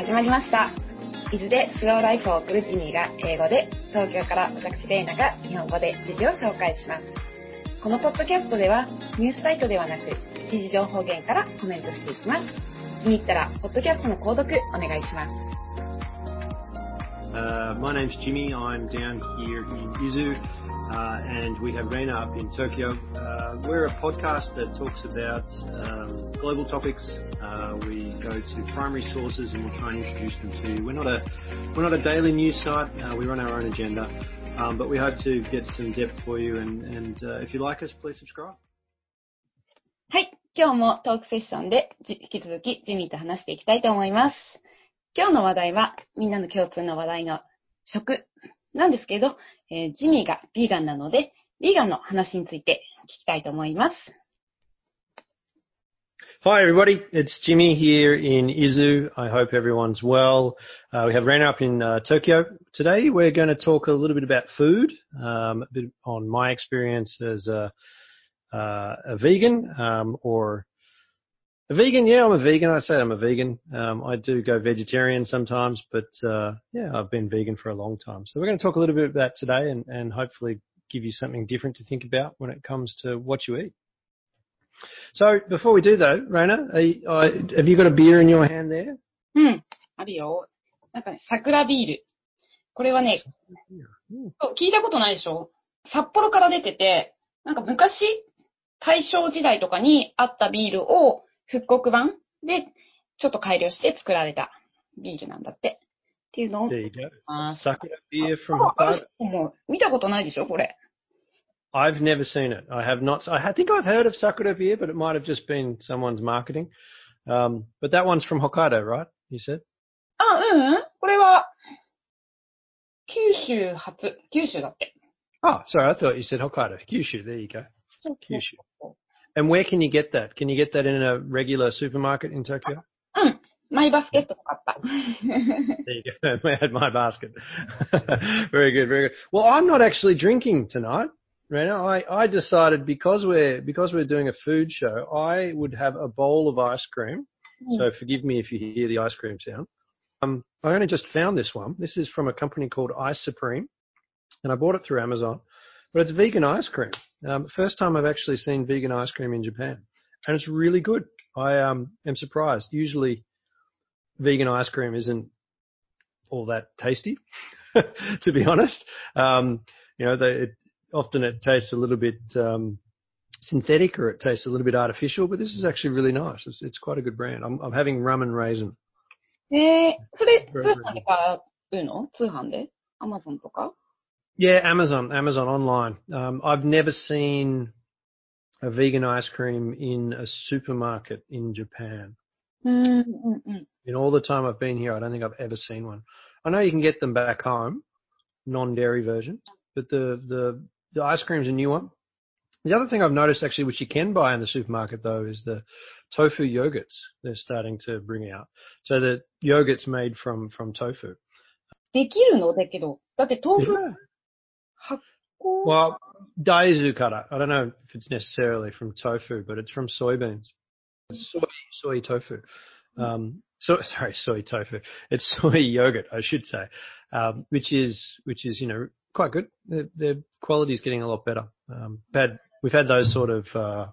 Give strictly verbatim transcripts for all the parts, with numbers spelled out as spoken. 始まりました。伊豆でスローライフを送るジニーが英語で、東京から私レイナが日本語で記事を紹介します。このポッドキャストではニュースサイトではなく記事情報源からコメントしていきます。気に入ったらポッドキャストの購読お願いします。Uh, my name's Jimmy. I'm down here in Izu, uh, and we have Reina up in Tokyo. Uh, we're a podcast that talks about um, global topics. Uh, we go to primary sources and we'll try and introduce them to you. We're not a we're not a daily news site. Uh, we run our own agenda, um, but we hope to get some depth for you. And, and uh, if you like us, please subscribe. はい、今日もトークセッションで引き続きジミーと話していきたいと思います。今日の話題は、みんなの共通の話題の食なんですけど、えー、ジミーがビーガンなので、ビーガンの話について聞きたいと思います。Hi everybody, it's Jimmy here in Izu. I hope everyone's well. Uh, we have Reina up in uh, Tokyo. Today we're going to talk a little bit about food, um, a bit on my experience as a, uh, a vegan um, or A vegan, yeah, I'm a vegan. I say I'm a vegan. Um, I do go vegetarian sometimes, but uh, yeah, I've been vegan for a long time. So we're going to talk a little bit about today and, and hopefully give you something different to think about when it comes to what you eat. So before we do though, Reina, are you, uh, have you got a beer in your hand there? うん、あるよ。なんかね、桜ビール。これはね、聞いたことないでしょ？札幌から出てて、なんか昔、大正時代とかにあったビールを復刻版でちょっと改良して作られたビールなんだって。っていうのを。Sakura beer from Hokkaido. もう見たことないでしょこれ。I've never seen it. I have not. I think I've heard of Sakura beer, but it might have just been someone's marketing. Um, but that one's from Hokkaido, right? You said? あ、うん。これは九州発。九州だって。Ah, sorry. I thought you said Hokkaido. Kyushu. There you go. Kyushu. And where can you get that? Can you get that in a regular supermarket in Tokyo? うん、My Basket とか買った。There you go. At My Basket. Very good, very good. Well, I'm not actually drinking tonight, Reina. I, I decided because we're because we're doing a food show, I would have a bowl of ice cream. So forgive me if you hear the ice cream sound. Um, I only just found this one. This is from a company called Ice Supreme, and I bought it through Amazon. But it's vegan ice cream. Um, first time I've actually seen vegan ice cream in Japan. And it's really good. I um, am surprised. Usually vegan ice cream isn't all that tasty, to be honest. Um, you know, they, it, often it tastes a little bit um, synthetic or it tastes a little bit artificial, but this is actually really nice. It's, it's quite a good brand. I'm, I'm having rum and raisin. えー、それ通販で買うの？通販で？ Amazon とか？Yeah, Amazon, Amazon online. Um, I've never seen a vegan ice cream in a supermarket in Japan. Mm-hmm. In all the time I've been here, I don't think I've ever seen one. I know you can get them back home, non-dairy versions, but the, the, the ice cream's a new one. The other thing I've noticed actually, which you can buy in the supermarket though, is the tofu yogurts they're starting to bring out. So the yogurt's made from, from tofu. できるの？だけど。だって豆腐。Yeah. Well, daizu kara. I don't know if it's necessarily from tofu, but it's from soybeans. It's soy, soy tofu. Um, so, sorry, soy tofu. It's soy yogurt, I should say, um, which is, which is, you know, quite good. The, the quality is getting a lot better. Um, had, we've had those sort of, uh,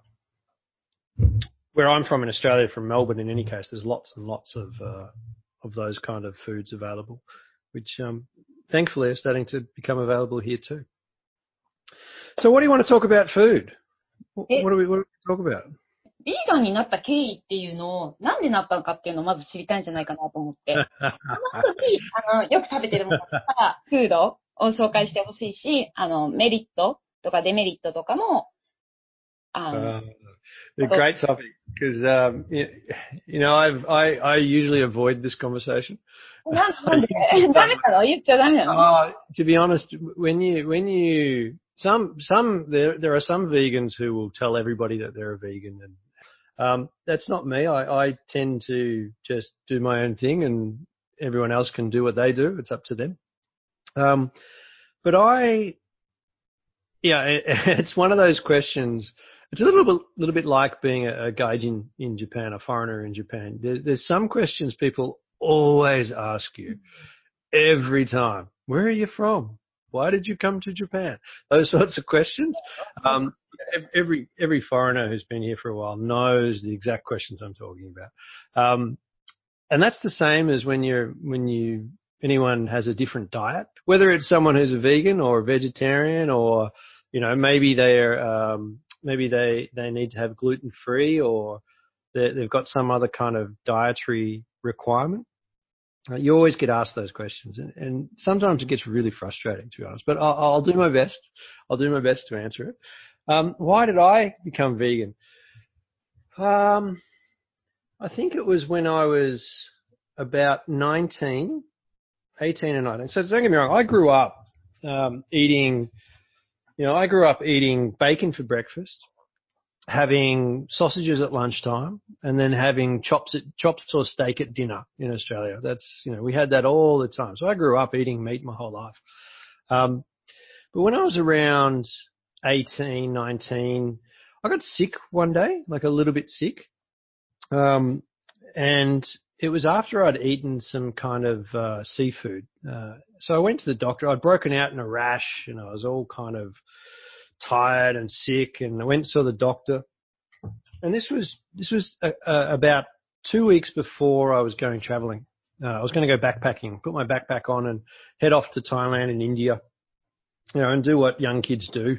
where I'm from in Australia, from Melbourne in any case, there's lots and lots of, uh, of those kind of foods available, which, um, thankfully are starting to become available here too.So what do you want to talk about food? What do we, what do we talk about? ビーガンになった経緯っていうのを、なんでなったのかっていうのをまず知りたいんじゃないかなと思って。その後に、あの、よく食べてるものとか、フードを紹介してほしいし、あの、メリットとかデメリットとかも、あの、A great topic, because, um, you know, I've, I, I usually avoid this conversation. なんで？ダメなの？言っちゃダメなの？ Uh, to be honest, when you, when you, Some, some, there, there are some vegans who will tell everybody that they're a vegan and, um, that's not me. I, I tend to just do my own thing and everyone else can do what they do. It's up to them. Um, but I, yeah, it, it's one of those questions. It's a little bit, little bit like being a, a gaijin in Japan, a foreigner in Japan. There, there's some questions people always ask you every time, where are you from? Why did you come to Japan? Those sorts of questions. Um, every every foreigner who's been here for a while knows the exact questions I'm talking about. Um, and that's the same as when you're when you anyone has a different diet, whether it's someone who's a vegan or a vegetarian, or you know maybe they're um, maybe they they need to have gluten free, or they've got some other kind of dietary requirement. You always get asked those questions, and, and sometimes it gets really frustrating, to be honest. But I'll, I'll do my best. I'll do my best to answer it. Um, why did I become vegan? Um, I think it was when I was about nineteen, eighteen or nineteen. So don't get me wrong, I grew up um, eating, you know, I grew up eating bacon for breakfast, having sausages at lunchtime, and then having chops at, chops or steak at dinner in Australia. That's, you know, we had that all the time. So I grew up eating meat my whole life. Um, but when I was around eighteen, nineteen, I got sick one day, like a little bit sick. Um, and it was after I'd eaten some kind of, uh, seafood. Uh, so I went to the doctor. I'd broken out in a rash and I was all kind of tired and sick, and I went and saw the doctor, and this was this was a, a, about two weeks before I was going traveling. Uh, I was going to go backpacking, put my backpack on, and head off to Thailand and India, you know, and do what young kids do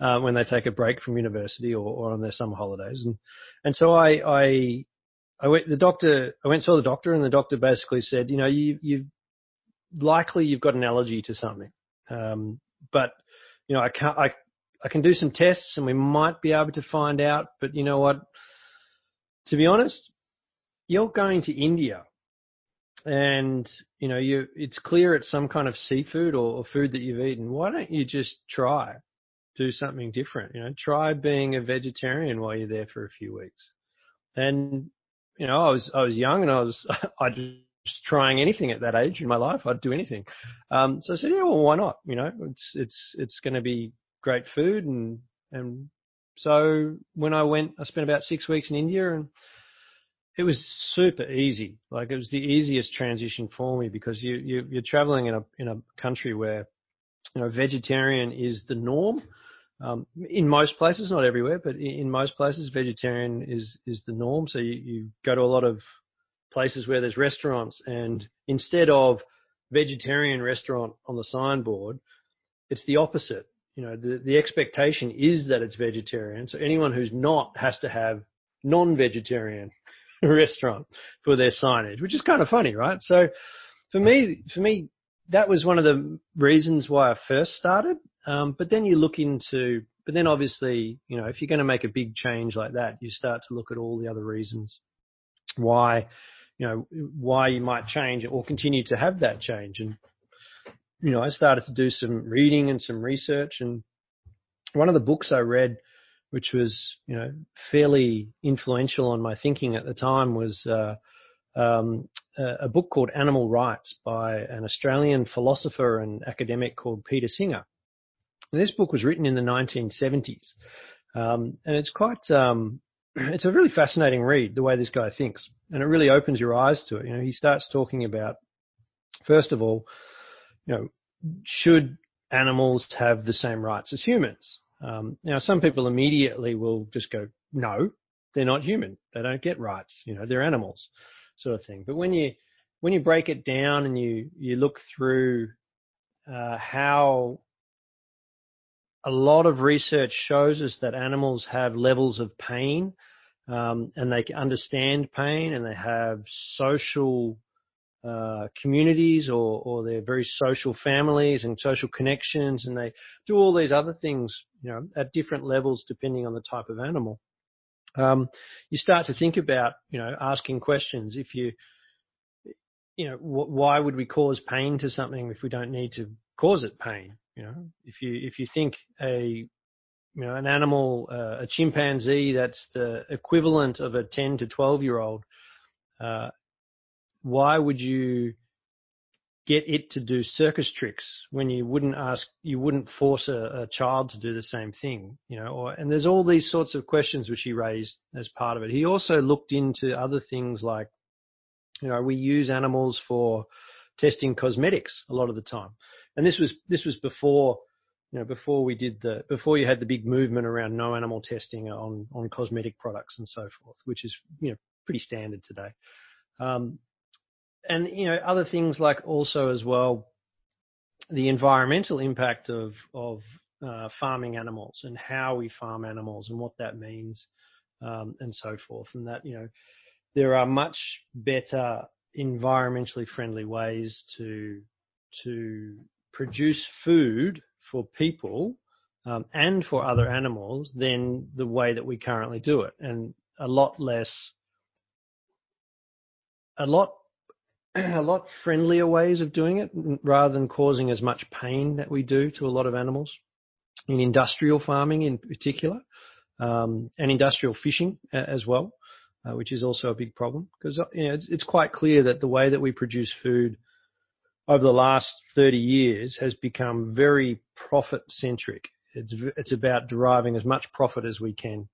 uh, when they take a break from university or, or on their summer holidays. And and so I I I went the doctor I went and saw the doctor, and the doctor basically said, you know, you you likely you've got an allergy to something, um, but you know I can't I. I can do some tests and we might be able to find out, but you know what? To be honest, you're going to India and, you know, you it's clear it's some kind of seafood or, or food that you've eaten. Why don't you just try, do something different? You know, try being a vegetarian while you're there for a few weeks. And, you know, I was I was young and I was I just trying anything at that age in my life. I'd do anything. Um, so I said, yeah, well, why not? You know, it's it's it's going to be great food, and and so when I went, I spent about six weeks in India, and it was super easy. Like it was the easiest transition for me, because you, you you're traveling in a in a country where, you know, vegetarian is the norm um, in most places, not everywhere, but in, in most places, vegetarian is is the norm. So you, you go to a lot of places where there's restaurants, and instead of vegetarian restaurant on the signboard, it's the opposite. You know, the, the expectation is that it's vegetarian. So anyone who's not has to have non-vegetarian restaurant for their signage, which is kind of funny, right? So for me, for me, that was one of the reasons why I first started. Um, but then you look into, but then obviously, you know, if you're going to make a big change like that, you start to look at all the other reasons why, you know, why you might change or continue to have that change. And, you know, I started to do some reading and some research, and one of the books I read, which was, you know, fairly influential on my thinking at the time, was uh, um, a book called Animal Rights by an Australian philosopher and academic called Peter Singer. And this book was written in the nineteen seventies, um, and it's quite, um, it's a really fascinating read, the way this guy thinks, and it really opens your eyes to it. You know, he starts talking about, first of all, you know, should animals have the same rights as humans? Um, now, some people immediately will just go, no, they're not human. They don't get rights. You know, they're animals, sort of thing. But when you when you break it down and you you look through uh, how a lot of research shows us that animals have levels of pain, um, and they understand pain, and they have social Uh, communities or, or their very social families and social connections, and they do all these other things, you know, at different levels depending on the type of animal. Um, you start to think about, you know, asking questions. If you, you know, wh- why would we cause pain to something if we don't need to cause it pain? You know, if you if you think a, you know, an animal, uh, a chimpanzee, that's the equivalent of a ten to twelve year old. Uh, Why would you get it to do circus tricks when you wouldn't ask, you wouldn't force a, a child to do the same thing, you know? Or, and there's all these sorts of questions which he raised as part of it. He also looked into other things like You know, we use animals for testing cosmetics a lot of the time. And this was, this was before, you know, before we did the, before you had the big movement around no animal testing on, on cosmetic products and so forth, which is, you know, pretty standard today. Um, and, you know, other things like also as well, the environmental impact of, of, uh, farming animals and how we farm animals and what that means, um, and so forth. And that, you know, there are much better environmentally friendly ways to, to produce food for people, um, and for other animals than the way that we currently do it. And a lot less, a lot, a lot friendlier ways of doing it rather than causing as much pain that we do to a lot of animals in industrial farming in particular, um, and industrial fishing as well, uh, which is also a big problem because, you know, it's, it's quite clear that the way that we produce food over the last thirty years has become very profit centric. It's, it's about deriving as much profit as we can.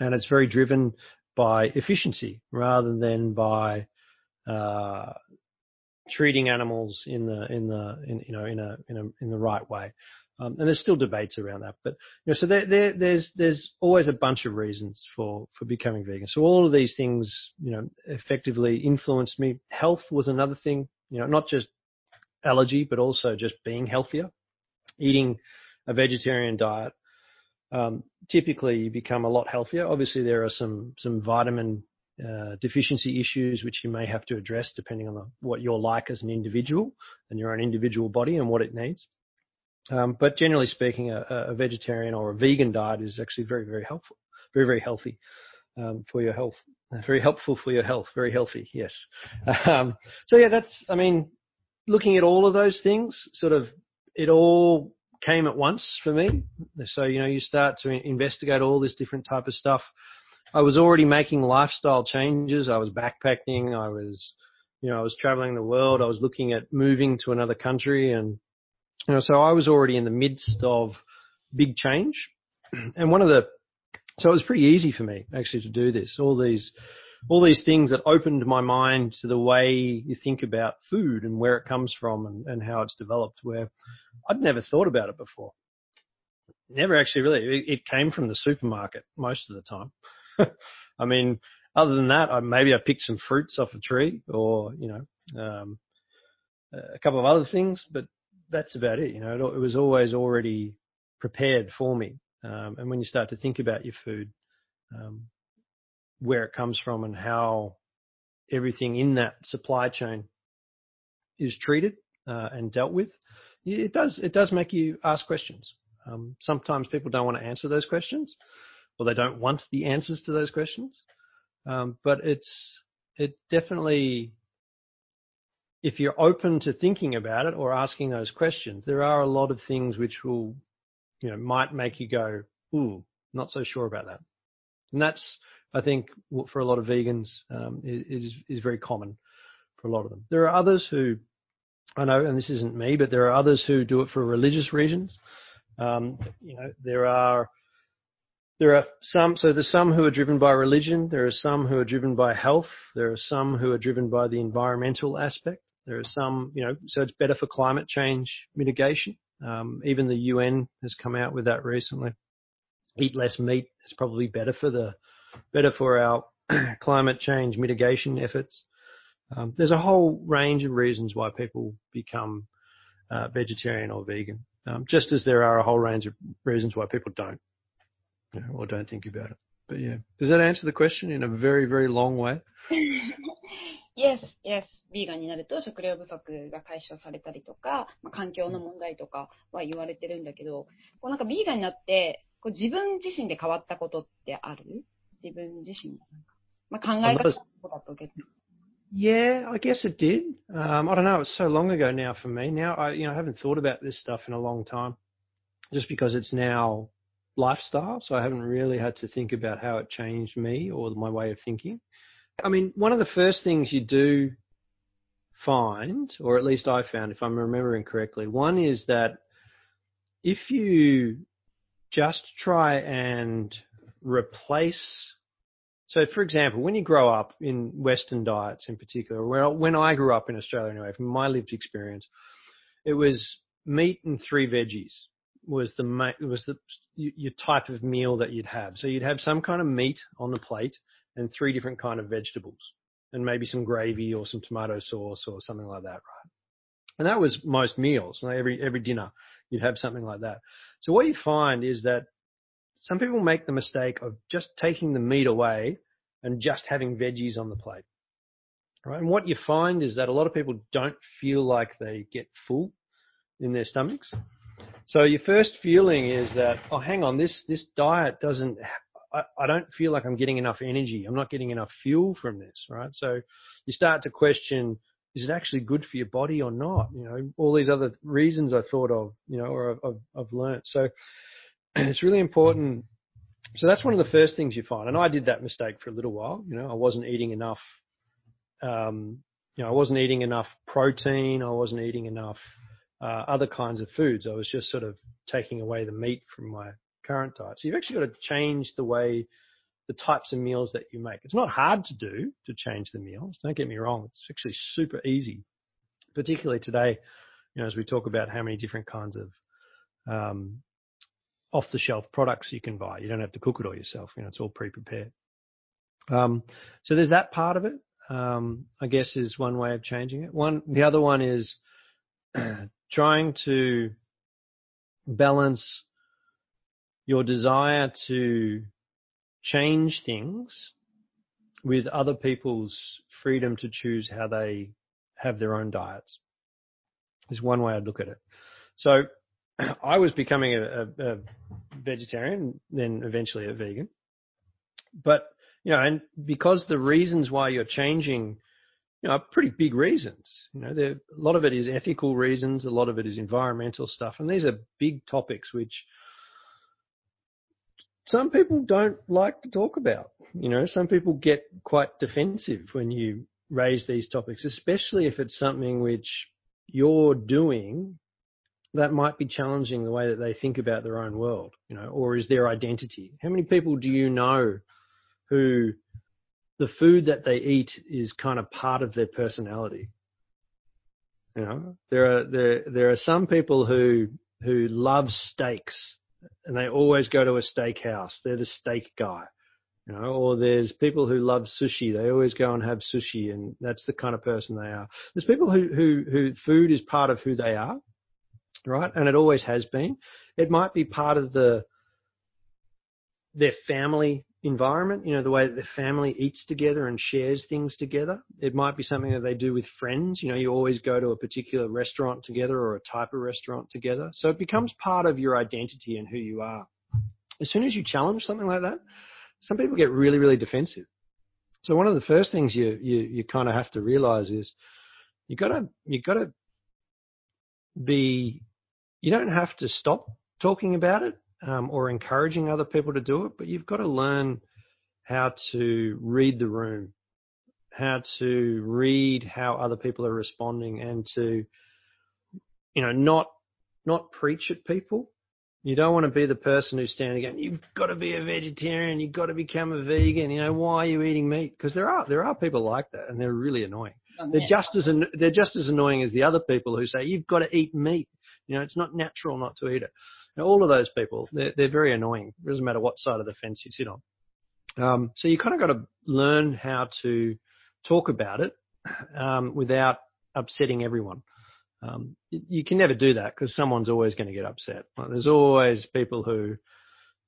And it's very driven by efficiency rather than by, uh, treating animals in the, in the, in, you know, in a, in a, in the right way. Um, and there's still debates around that, but, you know, so there, there, there's, there's always a bunch of reasons for, for becoming vegan. So all of these things, you know, effectively influenced me. Health was another thing, you know, not just allergy, but also just being healthier, eating a vegetarian diet. Um, typically you become a lot healthier. Obviously there are some, some vitamin, uh, deficiency issues, which you may have to address depending on the, what you're like as an individual and your own individual body and what it needs. Um, but generally speaking, a, a vegetarian or a vegan diet is actually very, very helpful, very, very healthy, um, for your health, very helpful for your health, very healthy. Yes. Um, so yeah, that's, I mean, looking at all of those things, sort of it all came at once for me. So, you know, you start to investigate all this different type of stuff. I was already making lifestyle changes. I was backpacking. I was, you know, I was traveling the world. I was looking at moving to another country. And, you know, so I was already in the midst of big change. And one of the, so it was pretty easy for me actually to do this. All these, all these things that opened my mind to the way you think about food and where it comes from and, and how it's developed, where I'd never thought about it before. Never actually really. It, it came from the supermarket most of the time. I mean, other than that, I, maybe I picked some fruits off a tree or, you know, um, a couple of other things, but that's about it. You know, it, it was always already prepared for me. Um, and when you start to think about your food, um, where it comes from and how everything in that supply chain is treated, uh, and dealt with, it does, it does make you ask questions. Um, sometimes people don't want to answer those questions. Or they don't want the answers to those questions. Um, but it's, it definitely, if you're open to thinking about it or asking those questions, there are a lot of things which will, you know, might make you go, ooh, not so sure about that. And that's, I think, what for a lot of vegans, um, is, is very common for a lot of them. There are others who, I know, and this isn't me, but there are others who do it for religious reasons. Um, you know, there are, There are some, so there's some who are driven by religion. There are some who are driven by health. There are some who are driven by the environmental aspect. There are some, you know, so it's better for climate change mitigation. Um, even the U N has come out with that recently. Eat less meat is probably better for the, better for our climate change mitigation efforts. Um, there's a whole range of reasons why people become, uh, vegetarian or vegan. Um, just as there are a whole range of reasons why people don't. Yeah, or don't think about it. But yeah, does that answer the question in a very, very long way? Yes, yes. ビーガンになると食料不足が解消されたりとか、まあ、環境の問題とかは言われてるんだけど、こうなんかビーガンになってこう自分自身で変わったことってある？自分自身のなんか、まあ、考え方のことだと結構。Yeah, I guess it did. Um, I don't know. It was so long ago now for me. Now I, you know, I haven't thought about this stuff in a long time, just because it's now. Lifestyle, so I haven't really had to think about how it changed me or my way of thinking. I mean, one of the first things you do find, or at least I found, if I'm remembering correctly, one is that if you just try and replace So, for example, when you grow up in Western diets in particular, well, when I grew up in Australia anyway, from my lived experience, it was meat and three veggies was the ma- was the your type of meal that you'd have. So you'd have some kind of meat on the plate and three different kind of vegetables and maybe some gravy or some tomato sauce or something like that, right? And that was most meals. Like every every dinner, you'd have something like that. So what you find is that some people make the mistake of just taking the meat away and just having veggies on the plate, right? And what you find is that a lot of people don't feel like they get full in their stomachs. So your first feeling is that, oh, hang on, this this diet doesn't, I, I don't feel like I'm getting enough energy. I'm not getting enough fuel from this, right? So you start to question, is it actually good for your body or not? You know, all these other reasons I thought of, you know, or I've, I've learned. So it's really important. So that's one of the first things you find. And I did that mistake for a little while. You know, I wasn't eating enough, um, you know, I wasn't eating enough protein. I wasn't eating enough uh, other kinds of foods. I was just sort of taking away the meat from my current diet. So you've actually got to change the way, the types of meals that you make. It's not hard to do, to change the meals. Don't get me wrong. It's actually super easy, particularly today, you know, as we talk about how many different kinds of, um, off-the-shelf products you can buy. You don't have to cook it all yourself. You know, it's all pre-prepared. Um, so there's that part of it, um, I guess, is one way of changing it. One, the other one is trying to balance your desire to change things with other people's freedom to choose how they have their own diets is one way I'd look at it. So I was becoming a, a, a vegetarian, then eventually a vegan. But, you know, and because the reasons why you're changing, you know, are pretty big reasons. You know, there, a lot of it is ethical reasons. A lot of it is environmental stuff. And these are big topics which some people don't like to talk about. You know, some people get quite defensive when you raise these topics, especially if it's something which you're doing that might be challenging the way that they think about their own world, you know, or is their identity. How many people do you know who the food that they eat is kind of part of their personality? You know, there are, there, there are some people who, who love steaks and they always go to a steakhouse. They're the steak guy, you know, or there's people who love sushi. They always go and have sushi and that's the kind of person they are. There's people who, who, who food is part of who they are. Right. And it always has been. It might be part of the, their family environment, you know, the way that their family eats together and shares things together. It might be something that they do with friends. You know, you always go to a particular restaurant together or a type of restaurant together. So it becomes part of your identity and who you are. As soon as you challenge something like that, some people get really, really defensive. So one of the first things you, you, you kind of have to realize is you gotta, you gotta be, you don't have to stop talking about it um, or encouraging other people to do it, but you've got to learn how to read the room, how to read how other people are responding and to, you know, not not preach at people. You don't want to be the person who's standing going, you've got to be a vegetarian, you've got to become a vegan, you know, why are you eating meat? Because there are there are people like that and they're really annoying. Oh, they're just as they're just as annoying as the other people who say, you've got to eat meat. You know, it's not natural not to eat it. Now, all of those people, they're, they're very annoying. It doesn't matter what side of the fence you sit on. Um, so you kind of got to learn how to talk about it um, without upsetting everyone. Um, you can never do that because someone's always going to get upset. Like, there's always people who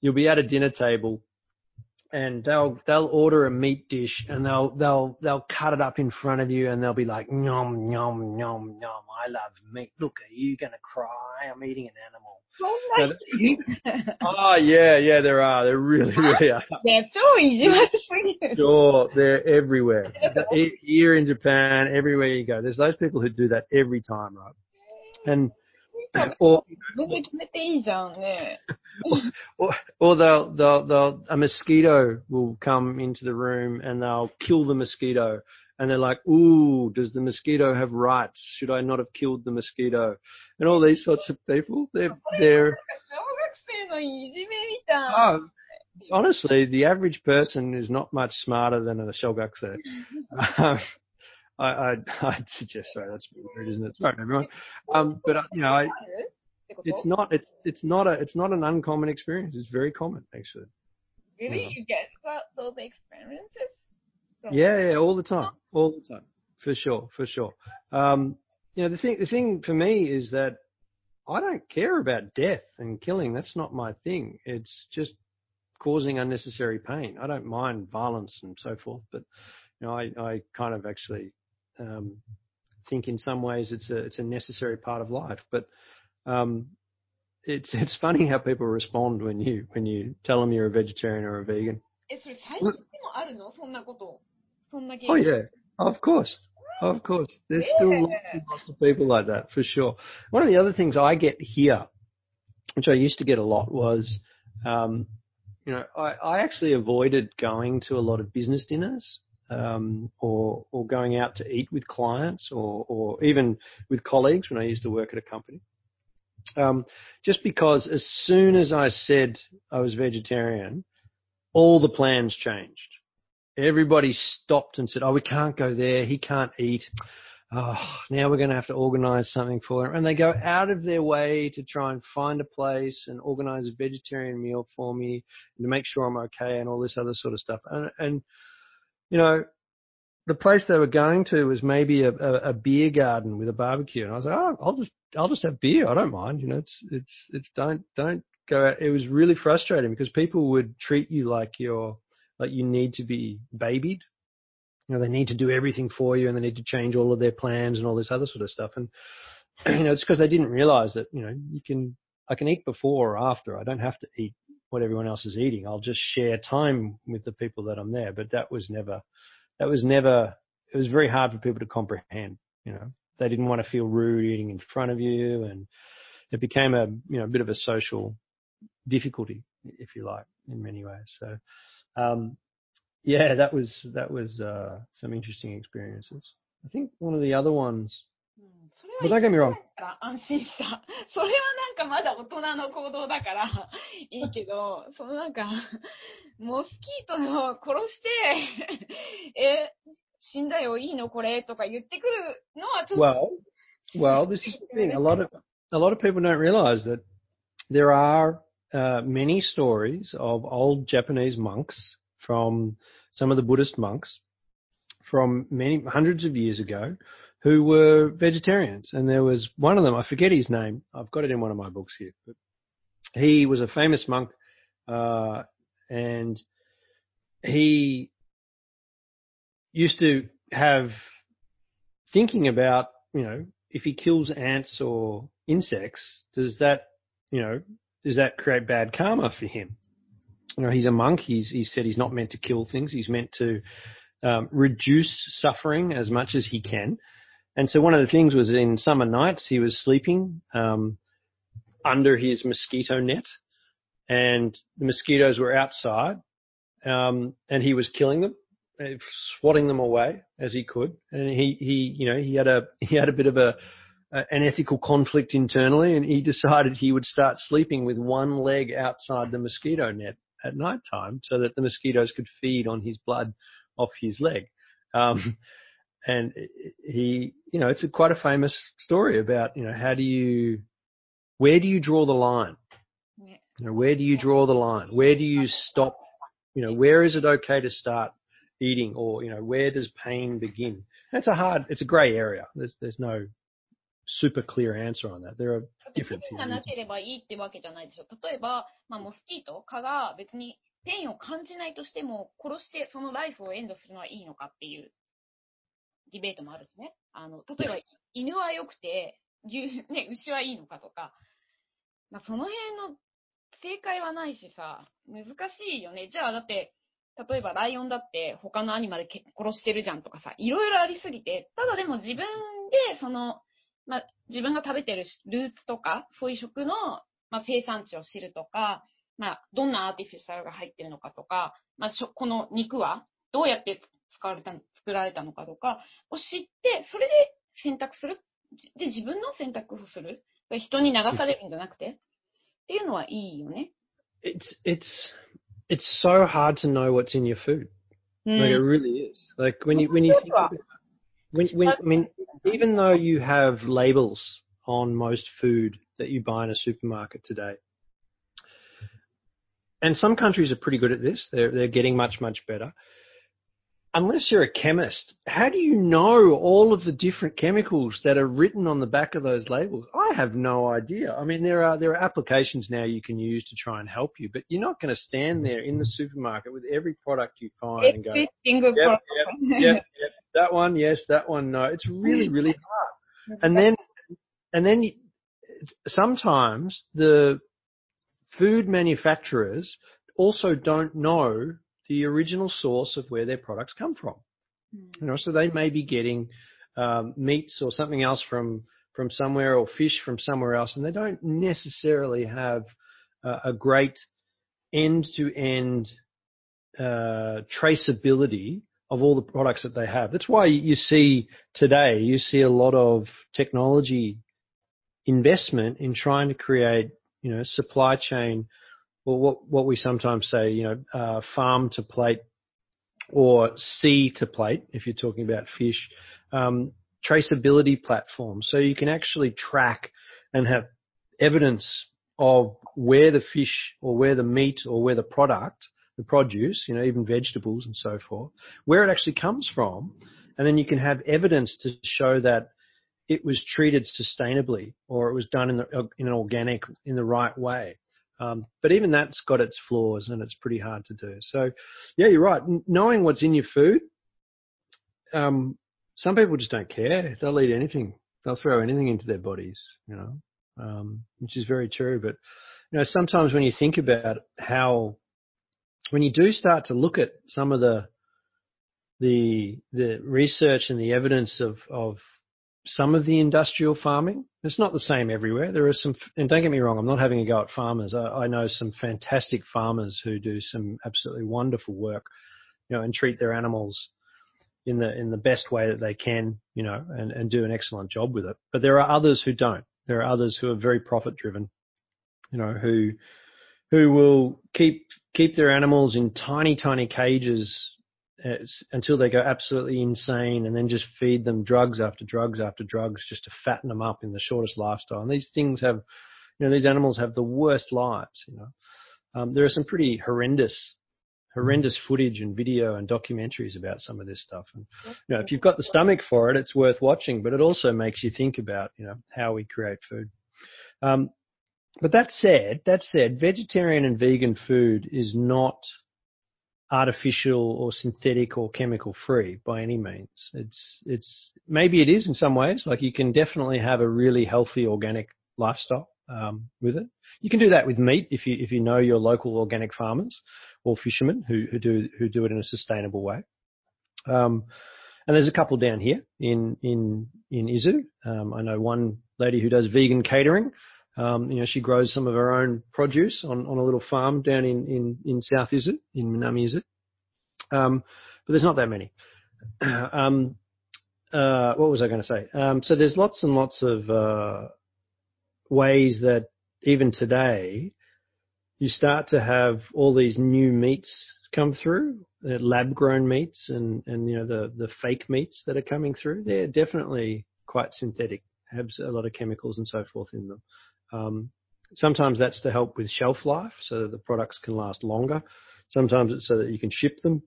you'll be at a dinner table and they'll they'll order a meat dish and they'll they'll they'll cut it up in front of you and they'll be like, nom nom nom nom, I love meat. Look, are you gonna cry? I'm eating an animal. Oh, so that, oh yeah, yeah, there are. There really, really are. They're so easy for you. Sure, they're everywhere. Here in Japan, everywhere you go, there's those people who do that every time, right? And Or, or, or they'll, they'll, they'll, a mosquito will come into the room and they'll kill the mosquito. And they're like, ooh, does the mosquito have rights? Should I not have killed the mosquito? And all these sorts of people, they're, they're, oh, honestly, the average person is not much smarter than a shellgakse. um, I, I, I'd suggest, sorry, that's rude, isn't it? Sorry, everyone. Um, but, you know, I, it's not, it's, it's not a, it's not an uncommon experience. It's very common, actually. Really? You know. You get about those experiences? Yeah, yeah, all the time, all the time, for sure, for sure. Um, you know, the thing, the thing for me is that I don't care about death and killing. That's not my thing. It's just causing unnecessary pain. I don't mind violence and so forth, but you know, I, I kind of actually um, think in some ways it's a it's a necessary part of life. But um, it's it's funny how people respond when you when you tell them you're a vegetarian or a vegan. Oh yeah, of course, of course. There's still yeah. lots and lots of people like that, for sure. One of the other things I get here, which I used to get a lot, was, um, you know, I, I actually avoided going to a lot of business dinners, um, or or going out to eat with clients, or or even with colleagues when I used to work at a company, um, just because as soon as I said I was vegetarian, all the plans changed. Everybody stopped and said, oh, we can't go there. He can't eat. Oh, now we're going to have to organize something for him. And they go out of their way to try and find a place and organize a vegetarian meal for me and to make sure I'm okay and all this other sort of stuff. And, and you know, the place they were going to was maybe a, a, a beer garden with a barbecue. And I was like, oh, I'll just, I'll just have beer. I don't mind. You know, it's, it's, it's don't, don't go out. It was really frustrating because people would treat you like you're, like you need to be babied. You know, they need to do everything for you and they need to change all of their plans and all this other sort of stuff. And, you know, it's because they didn't realize that, you know, you can, I can eat before or after. I don't have to eat what everyone else is eating. I'll just share time with the people that I'm there. But that was never, that was never, it was very hard for people to comprehend. You know, they didn't want to feel rude eating in front of you. And it became a, you know, a bit of a social difficulty, if you like, in many ways. So, Um, yeah, that was, that was, uh, some interesting experiences. I think one of the other ones, but don't get me wrong. Well, well, this is the thing. A lot of, a lot of people don't realize that there are Uh, many stories of old Japanese monks, from some of the Buddhist monks from many hundreds of years ago, who were vegetarians. And there was one of them, I forget his name. I've got it in one of my books here. But he was a famous monk, uh, and he used to have thinking about, you know, if he kills ants or insects, does that, you know, does that create bad karma for him? You know, he's a monk. He's, he said he's not meant to kill things. He's meant to um, reduce suffering as much as he can. And so one of the things was, in summer nights, he was sleeping um, under his mosquito net, and the mosquitoes were outside, um, and he was killing them, swatting them away as he could. And he, he, you know, he had a, he had a bit of a, an ethical conflict internally, and he decided he would start sleeping with one leg outside the mosquito net at night time so that the mosquitoes could feed on his blood off his leg. Um, and he, you know, it's a quite a famous story about, you know, how do you, where do you draw the line? Yeah. You know, where do you draw the line? Where do you stop? You know, where is it okay to start eating, or, you know, where does pain begin? That's a hard, it's a grey area. There's, there's no super clear answer on that. There are different things.例えばライオンだって他のアニマル殺してるじゃんとかさ、いろいろありすぎて、ただでも自分でそのまあ、自分が食べてるルーツとか、そういう食の、まあ、生産地を知るとか、まあ、どんなアーティフィシャルが入ってるのかとか、まあ、この肉はどうやって使われた、作られたのかとかを知って、それで選択する。で、自分の選択をする。人に流されるんじゃなくて。っていうのはいいよね。It's, it's, it's so hard to know what's in your food. Mm. Like it really is. Like when you when you think about, when when I mean, even though you have labels on most food that you buy in a supermarket today, and some countries are pretty good at this. They're they're getting much much better. Unless you're a chemist, how do you know all of the different chemicals that are written on the back of those labels? I have no idea. I mean, there are there are applications now you can use to try and help you, but you're not going to stand there in the supermarket with every product you find every and go, single yep, product. Yep, yep, yep, that one, yes, that one, no. It's really, really hard. And then, and then you, sometimes the food manufacturers also don't know the original source of where their products come from. You know, so they may be getting um, meats or something else from, from somewhere, or fish from somewhere else, and they don't necessarily have uh, a great end-to-end uh, traceability of all the products that they have. That's why you see today, you see a lot of technology investment in trying to create, you know, supply chain. Well, what, what we sometimes say, you know, uh, farm to plate or sea to plate, if you're talking about fish, um, traceability platforms. So you can actually track and have evidence of where the fish or where the meat or where the product, the produce, you know, even vegetables and so forth, where it actually comes from. And then you can have evidence to show that it was treated sustainably or it was done in, the, in an organic, in the right way. Um, but even that's got its flaws and it's pretty hard to do. So, yeah, you're right. N- knowing what's in your food, um, some people just don't care. They'll eat anything. They'll throw anything into their bodies, you know, um, which is very true. But, you know, sometimes when you think about how, when you do start to look at some of the, the, the research and the evidence of, of some of the industrial farming, it's not the same everywhere. There are some, and don't get me wrong, I'm not having a go at farmers. I, I know some fantastic farmers who do some absolutely wonderful work, you know, and treat their animals in the in the best way that they can, you know, and, and do an excellent job with it. But there are others who don't. There are others who are very profit driven, you know, who who will keep keep their animals in tiny, tiny cages until they go absolutely insane, and then just feed them drugs after drugs after drugs just to fatten them up in the shortest lifestyle. And these things have, you know, these animals have the worst lives, you know. Um, there are some pretty horrendous, horrendous footage and video and documentaries about some of this stuff. And, you know, if you've got the stomach for it, it's worth watching, but it also makes you think about, you know, how we create food. Um, but that said, that said, vegetarian and vegan food is not artificial or synthetic or chemical free by any means. It's, it's, maybe it is in some ways. Like you can definitely have a really healthy organic lifestyle, um, with it. You can do that with meat if you, if you know your local organic farmers or fishermen who, who do, who do it in a sustainable way. Um, and there's a couple down here in, in, in Izu. Um, I know one lady who does vegan catering. Um, you know, she grows some of her own produce on, on a little farm down in, in, in South Izu, in Minami Izu. Um, but there's not that many. um, uh, what was I going to say? Um, so there's lots and lots of, uh, ways that even today you start to have all these new meats come through, uh, lab grown meats and, and, you know, the, the fake meats that are coming through. They're definitely quite synthetic, have a lot of chemicals and so forth in them. Um, sometimes that's to help with shelf life so that the products can last longer. Sometimes it's so that you can ship them.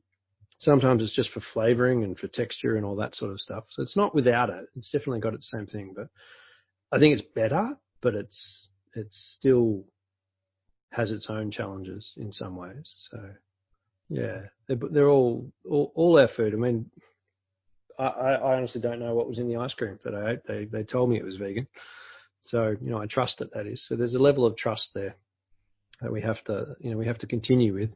Sometimes it's just for flavoring and for texture and all that sort of stuff. So it's not without it. It's definitely got its same thing, but I think it's better, but it's, it still has its own challenges in some ways. So yeah, they're, they're all, all, all our food. I mean, I, I honestly don't know what was in the ice cream that I ate. They, they told me it was vegan. So, you know, I trust it, that is. So there's a level of trust there that we have to, you know, we have to continue with.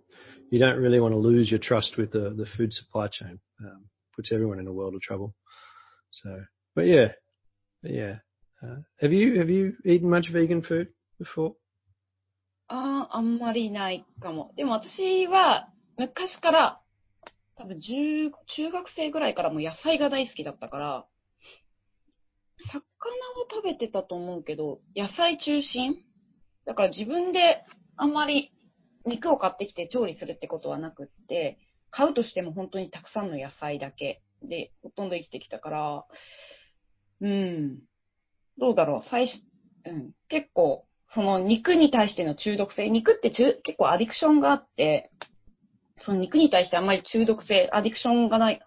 You don't really want to lose your trust with the, the food supply chain. Um, puts everyone in a world of trouble. So, but yeah, but yeah. Uh, have you, have you eaten much vegan food before? ああ、あんまりないかも。でも私は昔から多分10、中学生ぐらいからもう野菜が大好きだったから、魚を食べてたと思うけど、野菜中心だから自分であんまり肉を買ってきて調理するってことはなくって、買うとしても本当にたくさんの野菜だけで、ほとんど生きてきたから、うん、どうだろう、最初、うん、結構、その肉に対しての中毒性、肉って中結構アディクションがあって、その肉に対してあんまり中毒性、アディクションがない、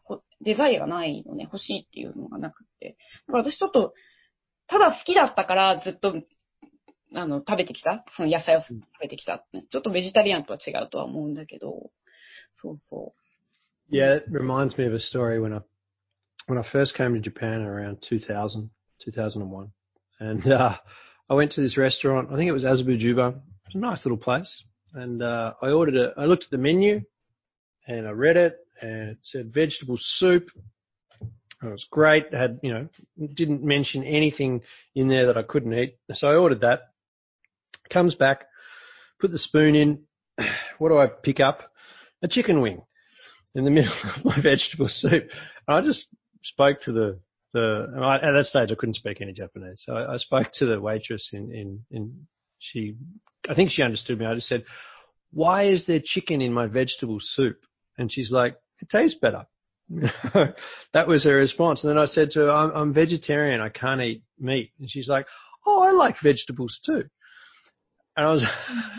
デザイアがないのね、欲しいっていうのがなくって。だから私ちょっと、ただ好きだったからずっと、あの、食べてきた、その野菜を食べてきた、うん。ちょっとベジタリアンとは違うとは思うんだけど、そうそう。Yeah, it reminds me of a story when I, when I first came to Japan around two thousand, two thousand one. And, uh, I went to this restaurant, I think it was Azubujuba. It's a nice little place. And, uh, I ordered a, I looked at the menu and I read it and it said vegetable soup. It was great. It had, you know, didn't mention anything in there that I couldn't eat. So I ordered that. Comes back, put the spoon in. What do I pick up? A chicken wing in the middle of my vegetable soup. And I just spoke to the, the, and I, at that stage I couldn't speak any Japanese. So I, I spoke to the waitress in, in, in, she, I think she understood me. I just said, why is there chicken in my vegetable soup? And she's like, it tastes better. That was her response. And then I said to her, I'm, I'm vegetarian. I can't eat meat. And she's like, oh, I like vegetables too. And I was,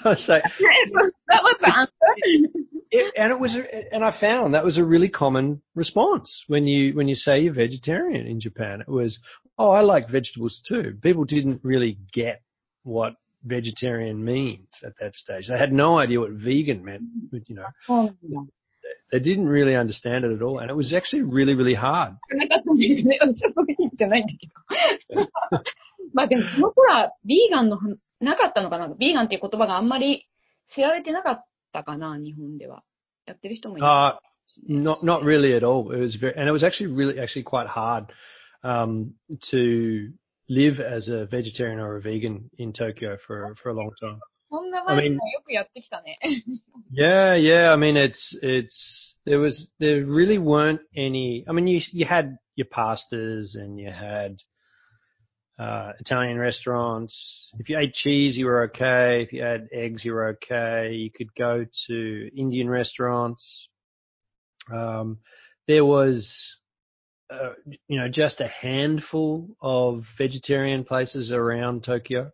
I was like, that was the answer. It, and it was, and I found that was a really common response when you, when you say you're vegetarian in Japan. It was, oh, I like vegetables too. People didn't really get what vegetarian means at that stage. They had no idea what vegan meant, but, you know, oh, yeah. They didn't really understand it at all. And it was actually really, really hard. まあでもその頃はビーガンのなかったのかな、ビーガンっていう言葉があんまり知られてなかったかな、日本では。やってる人もいない。Uh, not not really at all. It was very, and it was actually really actually quite hard um, to live as a vegetarian or a vegan in Tokyo for for a long time. そんな前からよくやってきたね。Yeah, yeah. I mean, it's it's there was there really weren't any. I mean, you you had your pastas and you had Uh, Italian restaurants. If you ate cheese, you were okay. If you had eggs, you were okay. You could go to Indian restaurants. Um, there was, uh, you know, just a handful of vegetarian places around Tokyo.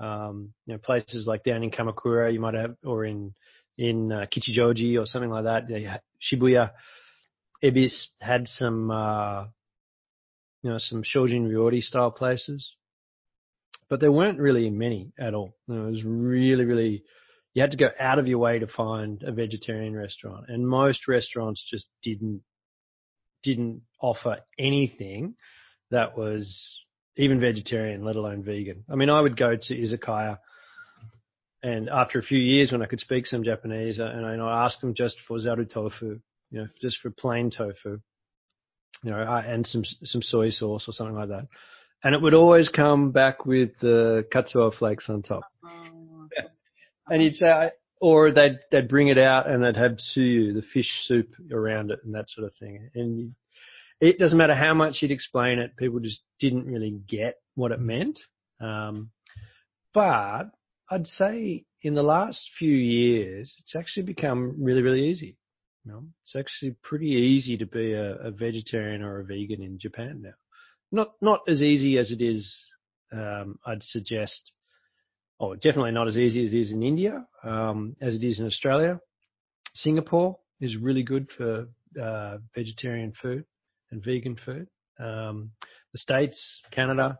Um, you know, places like down in Kamakura, you might have, or in, in, uh, Kichijoji or something like that. Shibuya, Ebis had some, uh, you know, some Shojin Ryori style places, but there weren't really many at all. You know, it was really, really, you had to go out of your way to find a vegetarian restaurant, and most restaurants just didn't, didn't offer anything that was even vegetarian, let alone vegan. I mean, I would go to izakaya, and after a few years when I could speak some Japanese, and I asked them just for zaru tofu, you know, just for plain tofu. You know, and some some soy sauce or something like that, and it would always come back with the katsuo flakes on top. And he'd say, or they'd they'd bring it out and they'd have tsuyu, the fish soup around it, and that sort of thing. And it doesn't matter how much you'd explain it, people just didn't really get what it meant. Um, but I'd say in the last few years, it's actually become really, really easy. You know, it's actually pretty easy to be a, a vegetarian or a vegan in Japan now. Not not as easy as it is, um, I'd suggest, or definitely not as easy as it is in India, um, as it is in Australia. Singapore is really good for uh, vegetarian food and vegan food. Um, the States, Canada,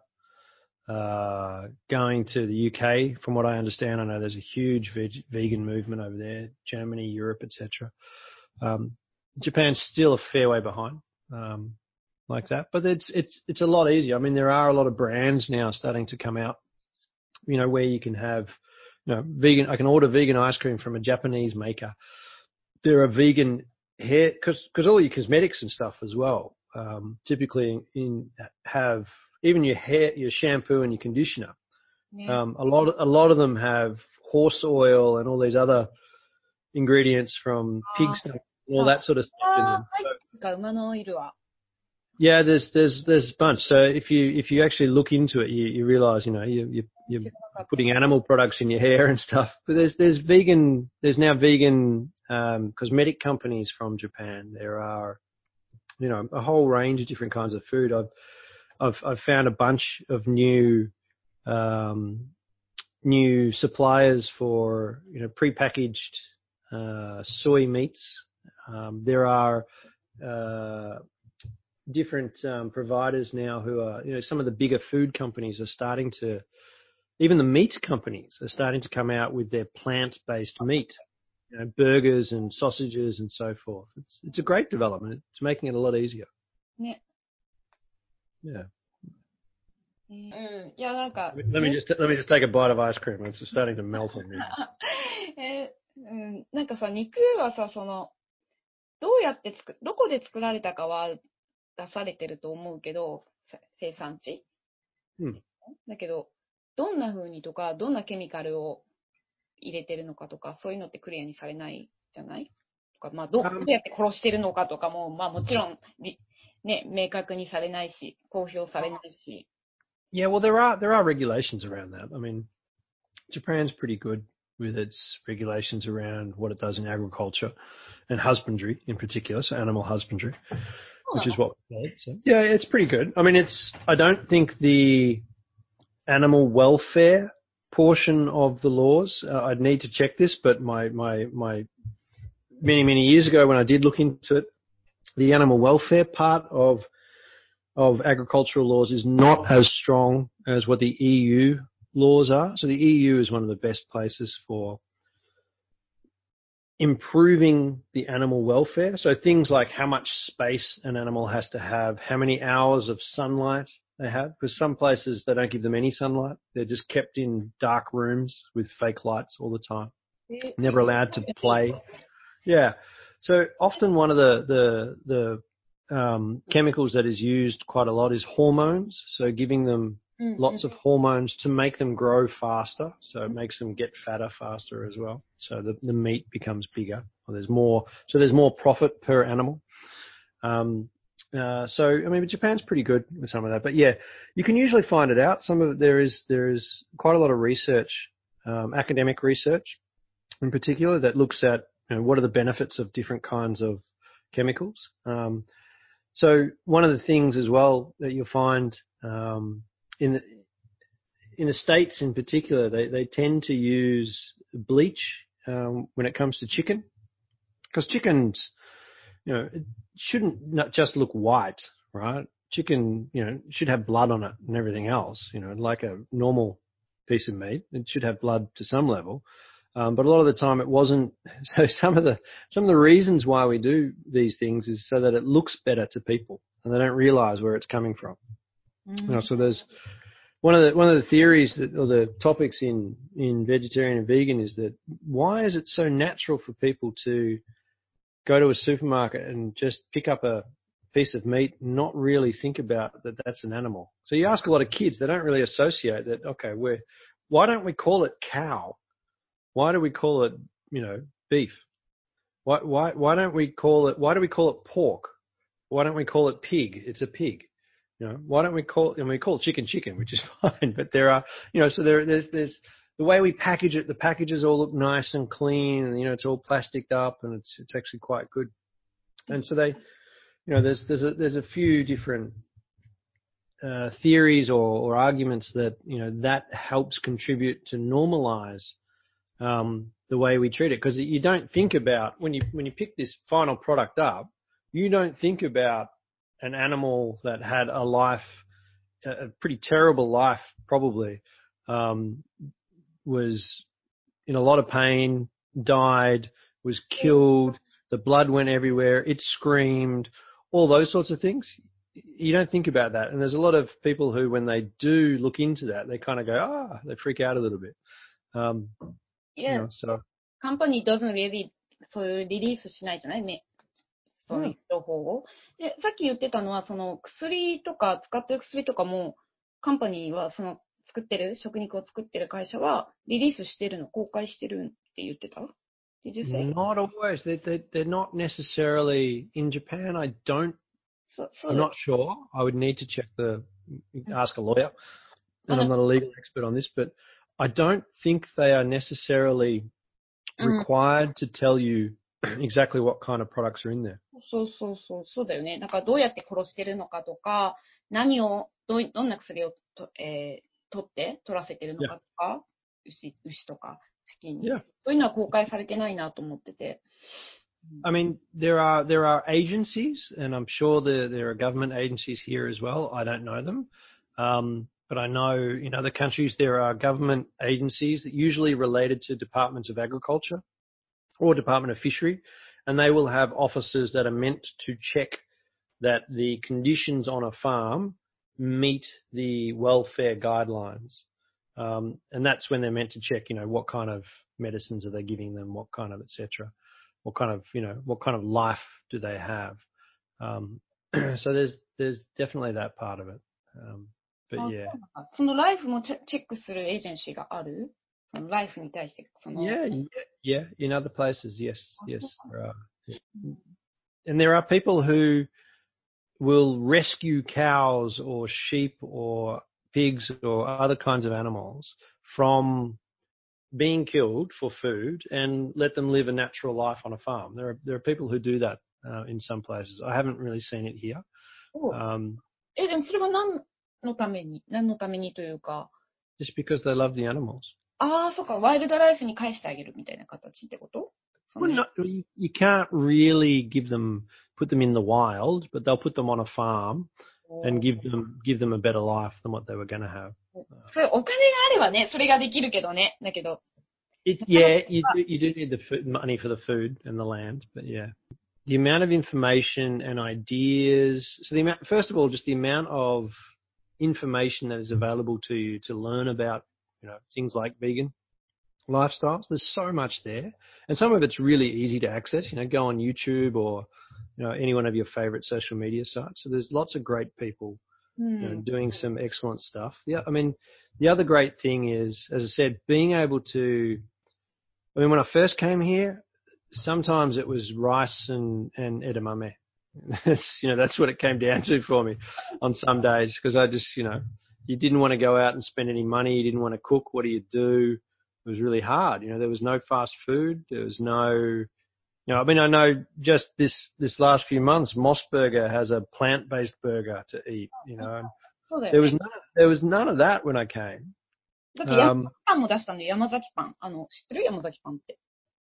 uh, going to the U K, from what I understand, I know there's a huge veg- vegan movement over there, Germany, Europe, et cetera. Um, Japan's still a fair way behind, um, like that, but it's, it's, it's a lot easier. I mean, there are a lot of brands now starting to come out, you know, where you can have, you know, vegan, I can order vegan ice cream from a Japanese maker. There are vegan hair, cause, cause all your cosmetics and stuff as well, um, typically in, have even your hair, your shampoo and your conditioner. Yeah. Um, a lot, a lot of them have horse oil and all these other ingredients from pig stomach and all that sort of stuff in them. So, yeah, there's, there's, there's a bunch. So if you, if you actually look into it, you, you realize, you know, you, you, you're putting animal products in your hair and stuff. But there's there's vegan there's now vegan um, cosmetic companies from Japan. There are, you know, a whole range of different kinds of food. I've I've I've found a bunch of new um, new suppliers for, you know, prepackaged uh, soy meats. Um, there are uh, different um, providers now who are, you know, some of the bigger food companies are starting to, even the meat companies are starting to come out with their plant-based meat, you know, burgers and sausages and so forth. It's it's a great development. It's making it a lot easier. Yeah. Yeah. Mm, yeah, like a, let me just let me just take a bite of ice cream. It's starting to melt on me. うん、なんかさ、肉はさ、その、どうやって作、どこで作られたかは出されてると思うけど、生産地、うん、だけど、どんな風にとか、どんなケミカルを入れてるのかとか、そういうのってクリアにされないじゃないとか、まあど、どうやって殺してるのかとかも、まあもちろん、ね、明確にされないし、公表されないし。Yeah, well, there are, there are regulations around that. I mean, Japan's pretty good with its regulations around what it does in agriculture and husbandry in particular, so animal husbandry, which is what we made, so. Yeah, it's pretty good. I mean, it's, I don't think the animal welfare portion of the laws, uh, I'd need to check this, but my, my, my, many, many years ago when I did look into it, the animal welfare part of, of agricultural laws is not as strong as what the E U laws are. So the E U is one of the best places for improving the animal welfare. So things like how much space an animal has to have, how many hours of sunlight they have, because some places they don't give them any sunlight. They're just kept in dark rooms with fake lights all the time, never allowed to play. Yeah. So often one of the, the, the, um, chemicals that is used quite a lot is hormones. So giving them lots of hormones to make them grow faster, so it makes them get fatter faster as well. So the, the meat becomes bigger, or there's more. So there's more profit per animal. Um, uh, so I mean, Japan's pretty good with some of that. But yeah, you can usually find it out. Some of it, there is there is quite a lot of research, um, academic research, in particular, that looks at, you know, what are the benefits of different kinds of chemicals. Um, so one of the things as well that you'll find, um, In the, in the States in particular, they, they tend to use bleach um, when it comes to chicken, because chickens, you know, it shouldn't not just look white, right? Chicken, you know, should have blood on it and everything else, you know, like a normal piece of meat. It should have blood to some level, um, but a lot of the time it wasn't. So some of the some of the reasons why we do these things is so that it looks better to people, and they don't realize where it's coming from. Mm-hmm. You know, so there's one of the one of the theories that, or the topics in, in vegetarian and vegan, is that why is it so natural for people to go to a supermarket and just pick up a piece of meat and not really think about that that's an animal? So you ask a lot of kids, they don't really associate that. Okay, we're why don't we call it cow? Why do we call it, you know, beef? Why why why don't we call it why do we call it pork? Why don't we call it pig? It's a pig. You know, why don't we call, and we call chicken chicken, which is fine, but there are, you know, so there, there's, there's the way we package it, the packages all look nice and clean and, you know, it's all plasticed up and it's, it's actually quite good. And so they, you know, there's, there's a, there's a few different, uh, theories or, or arguments that, you know, that helps contribute to normalize, um, the way we treat it. Cause you don't think about when you, when you pick this final product up, you don't think about an animal that had a life, a pretty terrible life probably, um, was in a lot of pain, died, was killed, the blood went everywhere, it screamed, all those sorts of things. You don't think about that. And there's a lot of people who, when they do look into that, they kind of go, ah, they freak out a little bit. Um, yeah. You know, so. Company doesn't really, so release しないじゃないね。そういう情報を、うん、でさっき言ってたのはその薬とか使ってる薬とかもカンパニーはその作ってる食肉を作ってる会社はリリースしてるの公開してるって言ってた。Did you say? Not always. They they they're not necessarily in Japan. I don't. So, so I'm not sure. I would need to check the ask a lawyer. and I'm not a legal expert on this, but I don't think they are necessarily required mm. to tell you exactly what kind of products are in there. そうそうそう、そうだよね。だからどうやって殺してるのかとか、何をどどんな薬をと、えー、取って取らせてるのかとか、yeah. 牛牛とか月に、yeah. そういうのは公開されてないなと思ってて。I mean, there are there are agencies, and I'm sure there there are government agencies here as well. I don't know them, um, but I know in other countries there are government agencies that usually related to departments of agriculture or Department of Fishery, and they will have officers that are meant to check that the conditions on a farm meet the welfare guidelines. Um, and that's when they're meant to check, you know, what kind of medicines are they giving them, what kind of et cetera. What kind of, you know, what kind of life do they have? Um, so there's there's definitely that part of it. Um, but yeah. そのライフもチェックするエージェンシーがある？そのライフに対してその Yeah, yeah, in other places, yes, yes, there are. And there are people who will rescue cows or sheep or pigs or other kinds of animals from being killed for food and let them live a natural life on a farm. There are, there are people who do that uh, in some places. I haven't really seen it here. Um, え、でもそれは何のために、何のためにというか。Just because they love the animals. ああ、そうか。ワイルドライフに返してあげるみたいな形ってこと？ Well, not, you, you can't really give them, put them in the wild, but they'll put them on a farm and give them, give them a better life than what they were going to have.お金があればね、それができるけどね。だけど。It, yeah, you do, you do need the food, money for the food and the land, but yeah. The amount of information and ideas. So the amount, first of all, just the amount of information that is available to you to learn about, you know, things like vegan lifestyles. There's so much there. And some of it's really easy to access, you know, go on YouTube or, you know, any one of your favorite social media sites. So there's lots of great people.You know, doing some excellent stuff. Yeah, I mean, the other great thing is, as I said, being able to, I mean, when I first came here, sometimes it was rice and, and edamame. That's, you know, that's what it came down to for me on some days because I just, you know, you didn't want to go out and spend any money. You didn't want to cook. What do you do? It was really hard. You know, there was no fast food. There was no...You know, I mean, I know just this, this last few months, Moss Burger has a plant-based burger to eat, you know. And there was none of, there was none of that when I came. Um,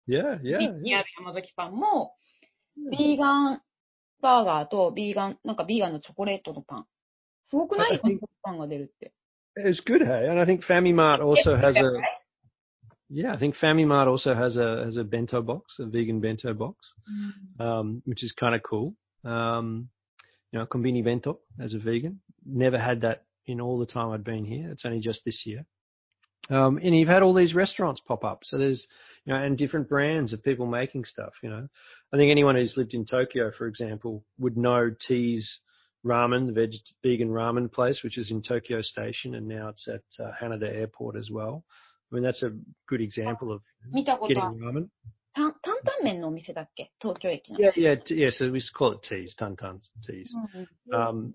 yeah, yeah. yeah. 山崎パンも、ビーガンバーガーとビーガン、なんかビーガンのチョコレートのパン。すごくない？パンが出るって。It's good, hey. And I think Family Mart also has a...Yeah, I think Family Mart also has a has a bento box, a vegan bento box, mm. um, which is kind of cool. Um, you know, kombini bento as a vegan. Never had that in all the time I'd been here. It's only just this year. Um, and you've had all these restaurants pop up. So there's, you know, and different brands of people making stuff, you know. I think anyone who's lived in Tokyo, for example, would know T's Ramen, the veg- vegan ramen place, which is in Tokyo Station. And now it's at uh, Haneda Airport as well.I mean, that's a good example of getting ramen. Yeah, yeah, yeah, so we call it T's, Tantan's, T's. Um,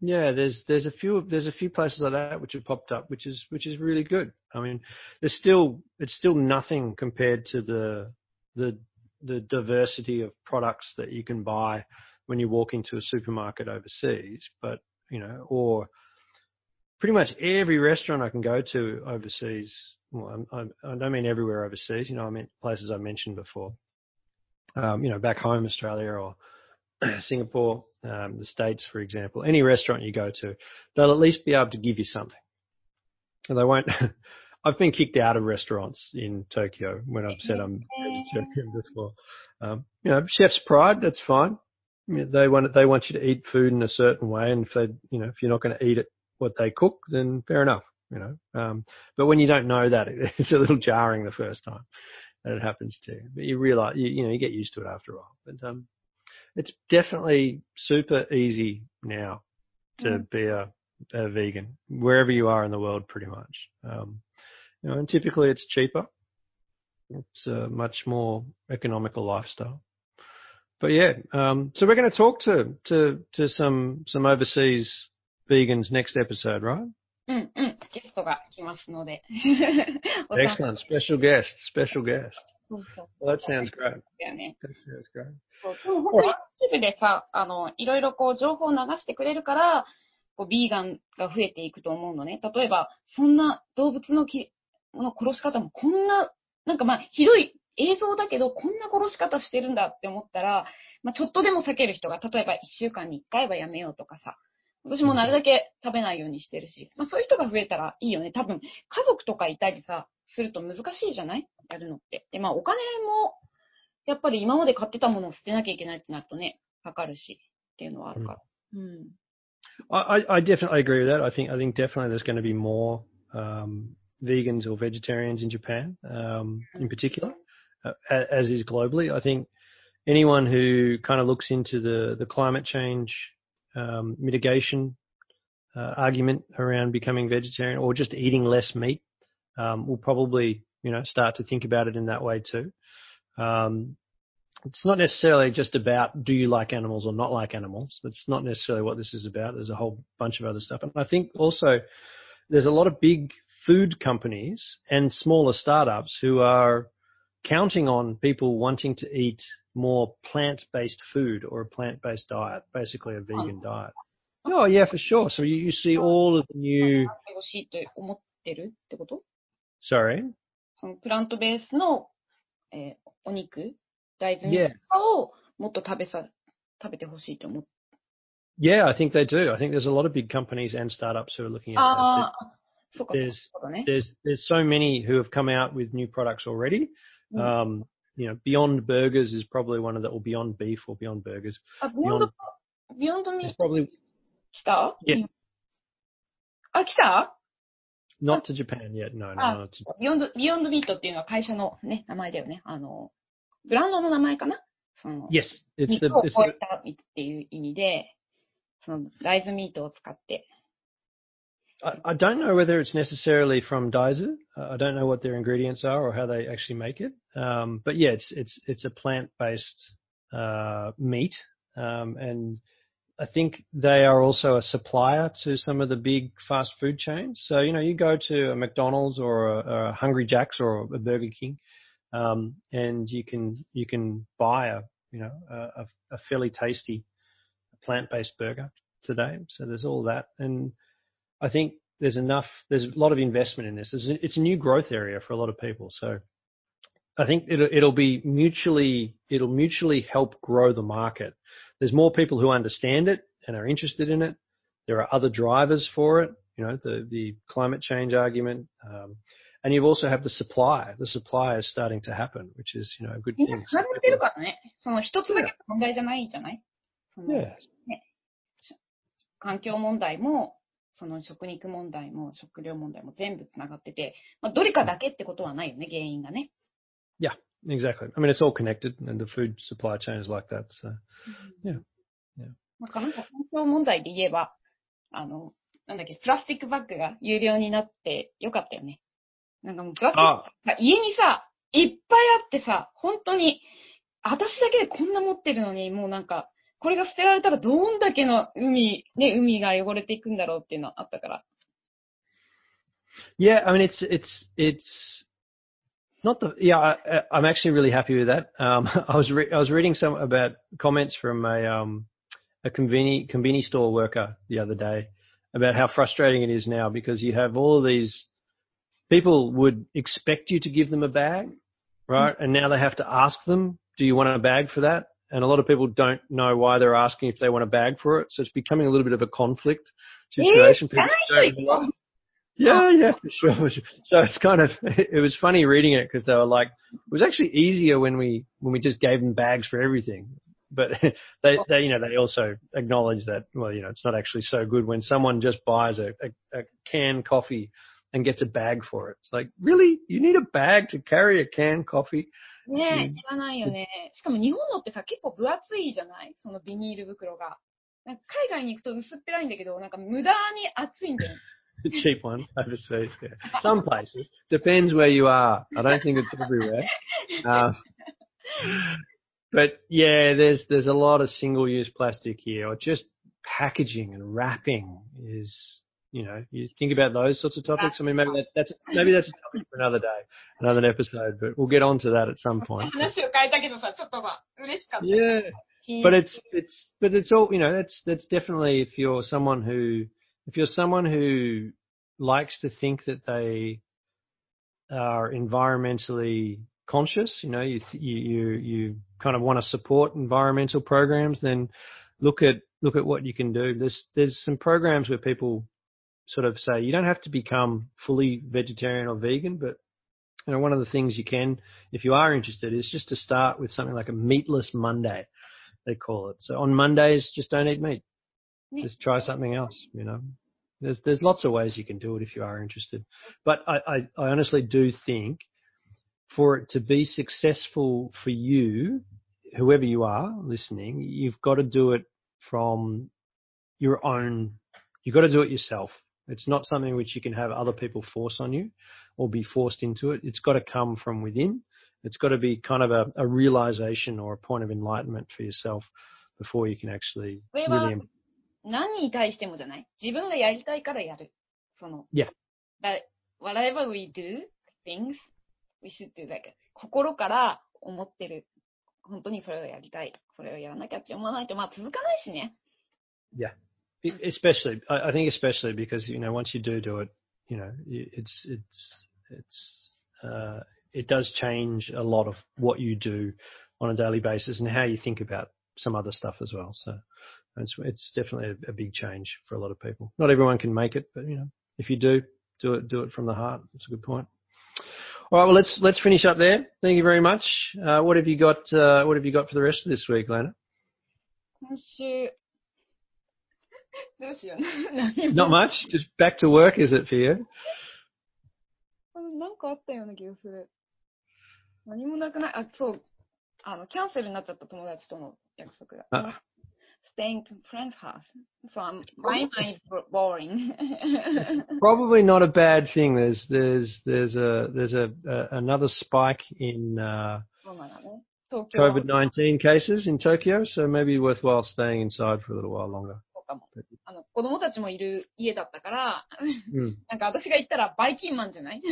yeah, there's, there's a few, there's a few places like that which have popped up, which is, which is really good. I mean, there's still, it's still nothing compared to the, the, the diversity of products that you can buy when you walk into a supermarket overseas, but, you know, or,Pretty much every restaurant I can go to overseas, well, I, I don't mean everywhere overseas, you know, I mean places I mentioned before, um, you know, back home, Australia or Singapore, um, the States, for example, any restaurant you go to, they'll at least be able to give you something. And they won't, I've been kicked out of restaurants in Tokyo when I've said I'm vegetarian before. Um, you know, chef's pride, that's fine. They want, they want you to eat food in a certain way. And if they, you know, if you're not going to eat it,what they cook, then fair enough, you know. Um, but when you don't know that, it's a little jarring the first time that it happens to you. But you realize, you, you know, you get used to it after a while. But um, it's definitely super easy now to mm. be a, a vegan, wherever you are in the world pretty much. Um, you know, and typically it's cheaper. It's a much more economical lifestyle. But, yeah, um, so we're going to talk to, to, to some, some overseas...vegans next episode, right? うんうん。ゲストが来ますので。Excellent. Special guest. Special guest. Well, that sounds great. That sounds great. でも本当にYouTubeでさ、あの、いろいろこう情報を流してくれるから、こうビーガンが増えていくと思うのね。例えば、そんな動物のきの殺し方もこんな、なんかまあ、ひどい映像だけど、こんな殺し方してるんだって思ったら、まあ、ちょっとでも避ける人が、例えばいっしゅうかんにいっかいはやめようとかさ、私もなるだけ食べないようにしてるし、まあ、そういう人が増えたらいいよね。多分、家族とかいたりさ、すると難しいじゃない？やるのって。で、まあ、お金も、やっぱり今まで買ってたものを捨てなきゃいけないってなるとね、かかるし、っていうのはあるから。うん。うん、I, I definitely agree with that. I think, I think definitely there's going to be more, um, vegans or vegetarians in Japan, um, in particular, uh, as is globally. I think anyone who kind of looks into the, the climate change, um, mitigation, uh, argument around becoming vegetarian or just eating less meat, um, will probably, you know, start to think about it in that way too. Um, It's not necessarily just about do you like animals or not like animals. That's not necessarily what this is about. There's a whole bunch of other stuff. And I think also there's a lot of big food companies and smaller startups who are counting on people wanting to eat more plant-based food or a plant-based diet, basically a vegan diet. Oh, yeah, for sure. So you, you see all of the new... Sorry? プラントベースの、えー、お肉大豆とかをもっと食べさ、食べてほしいと思う。Yeah, I think they do. I think there's a lot of big companies and startups who are looking at that. There's, there's, there's so many who have come out with new products already. Um, you know, Beyond Burgers is probably one of the, or Beyond Beef or Beyond Burgers. Beyond, Beyond Meat. Probably. 来た? Yeah. あ、来た? Not to Japan yet. No, no, not to Japan. Beyond, Beyond Meat っていうのは会社のね、名前だよね。あの、ブランドの名前かな？その、yes, it's the, 肉を超えたっていう意味で、その大豆ミートを使って。I, I don't know whether it's necessarily from Daizu. I don't know what their ingredients are or how they actually make it. Um, but yeah, it's, it's, it's a plant-based, uh, meat. Um, and I think they are also a supplier to some of the big fast food chains. So, you know, you go to a McDonald's or a, or a Hungry Jack's or a Burger King.Um, and you can, you can buy a, you know, a, a fairly tasty plant-based burger today. So there's all that. And I think there's enough, there's a lot of investment in this. It's a, it's a new growth area for a lot of people. So I think it'll, it'll be mutually, it'll mutually help grow the market. There's more people who understand it and are interested in it. There are other drivers for it. You know, the, the climate change argument, um,And you also have the supply. The supply is starting to happen, which is, you know, a good thing. みんな繋がってるからね。その一つだけの問題じゃないじゃない？そのね、環境問題も、その食肉問題も、食料問題も全部繋がってて、まあ、どれかだけってことはないよね、原因がね。Yeah, exactly. I mean, it's all connected, and the food supply chain is like that. So, yeah. Yeah. なんかなんか環境問題で言えば、あの、なんだっけ、プラスチックバッグが有料になってよかったよね。なんかもうプラスチック、家にさ、いっぱいあってさ、本当に、私だけでこんな持ってるのに、もうなんか、これが捨てられたらどんだけの海、ね、海が汚れていくんだろうっていうのあったから。Yeah, I mean, it's, it's, it's not the, yeah, I, I'm actually really happy with that. Um, I was, re- I was reading some about comments from a, um, a conveni, conveni store worker the other day about how frustrating it is now because you have all of these,People would expect you to give them a bag, right? And now they have to ask them, do you want a bag for that? And a lot of people don't know why they're asking if they want a bag for it. So it's becoming a little bit of a conflict situation. People don't, yeah, yeah, for sure. So it's kind of, it was funny reading it because they were like, it was actually easier when we, when we just gave them bags for everything. But they, they, you know, they also acknowledge that, well, you know, it's not actually so good when someone just buys a, a, a canned coffee.And gets a bag for it. It's like, really? You need a bag to carry a canned coffee? ねえ、いらないよね。しかも日本のってさ、結構分厚いじゃない？そのビニール袋が。なんか海外に行くと薄っぺらいんだけど、なんか無駄に厚いんだよ。Cheap one, overseas. Yeah. Some places. Depends where you are. I don't think it's everywhere. Um, but yeah, there's, there's a lot of single-use plastic here. Or just packaging and wrapping is... you know, you think about those sorts of topics. I mean, maybe that, that's maybe that's a topic for another day, another episode, but we'll get onto that at some point. Yeah, but it's it's but it's all, you know, that's that's definitely, if you're someone who if you're someone who likes to think that they are environmentally conscious, you know, you you you, you kind of want to support environmental programs, then look at look at what you can do. There's there's some programs where people sort of say you don't have to become fully vegetarian or vegan, but you know, one of the things you can, if you are interested, is just to start with something like a meatless Monday, they call it. So on Mondays, just don't eat meat. Just try something else, you know. There's there's lots of ways you can do it if you are interested. But I, I, I honestly do think for it to be successful for you, whoever you are listening, you've got to do it from your own, you've got to do it yourself. It's not something which you can have other people force on you or be forced into it. It's got to come from within. It's got to be kind of a, a realization or a point of enlightenment for yourself before you can actually really... 何に対してもじゃない。自分がやりたいからやる。その。Yeah. But whatever we do, things, we should do like 心から思ってる。本当にそれをやりたい。それをやらなきゃって思わないと、まあ続かないしね。Yeah. Especially, I think especially because, you know, once you do do it, you know, it's, it's, it's, uh, it does change a lot of what you do on a daily basis and how you think about some other stuff as well. So. It's, it's definitely a, a big change for a lot of people. Not everyone can make it, but, you know, if you do, do it, do it from the heart. That's a good point. All right. Well, let's, let's finish up there. Thank you very much. Uh, what have you got, uh, what have you got for the rest of this week, Lana? Not much. Just back to work, is it for you? Uh, Staying to friend's house, so I'm, my mind's boring. Probably not a bad thing. There's there's there's a there's a, a another spike in uh, COVID nineteen cases in Tokyo, so maybe worthwhile staying inside for a little while longer. あの子供たちもいる家だったから、なんか私が行ったらバイキンマンじゃない?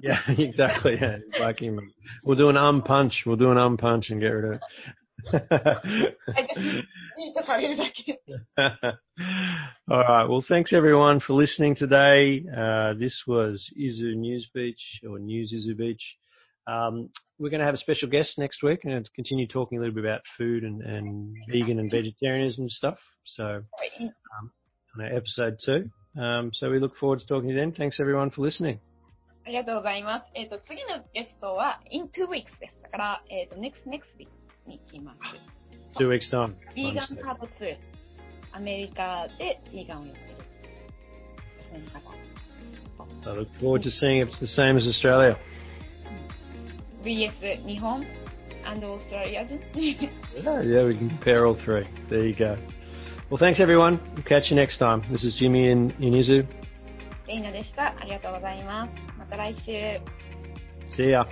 Yeah, exactly. Yeah, Viking man. We'll do an arm punch. We'll do an arm punch and get rid of it. All right. Well, thanks everyone for listening today. Uh, this was Izu News Beach or News Izu Beach. Um, we're going to have a special guest next week and continue talking a little bit about food and, and vegan and vegetarianism stuff. So um, on our episode two. Um, so we look forward to talking to you then. Thanks everyone for listening. ありがとうございます。えっと、次のゲストは in two weeks です。だから、えっと、next next week。Two weeks time. Vegan part two. アメリカでヴィーガンをやってる。I look forward to seeing if it's the same as Australia. vs 日本 and Australia. Yeah, yeah, we can compare all three. There you go. Well, thanks everyone. We'll catch you next time. This is Jimmy in Izu. レイナでした。ありがとうございます。また来週。See ya.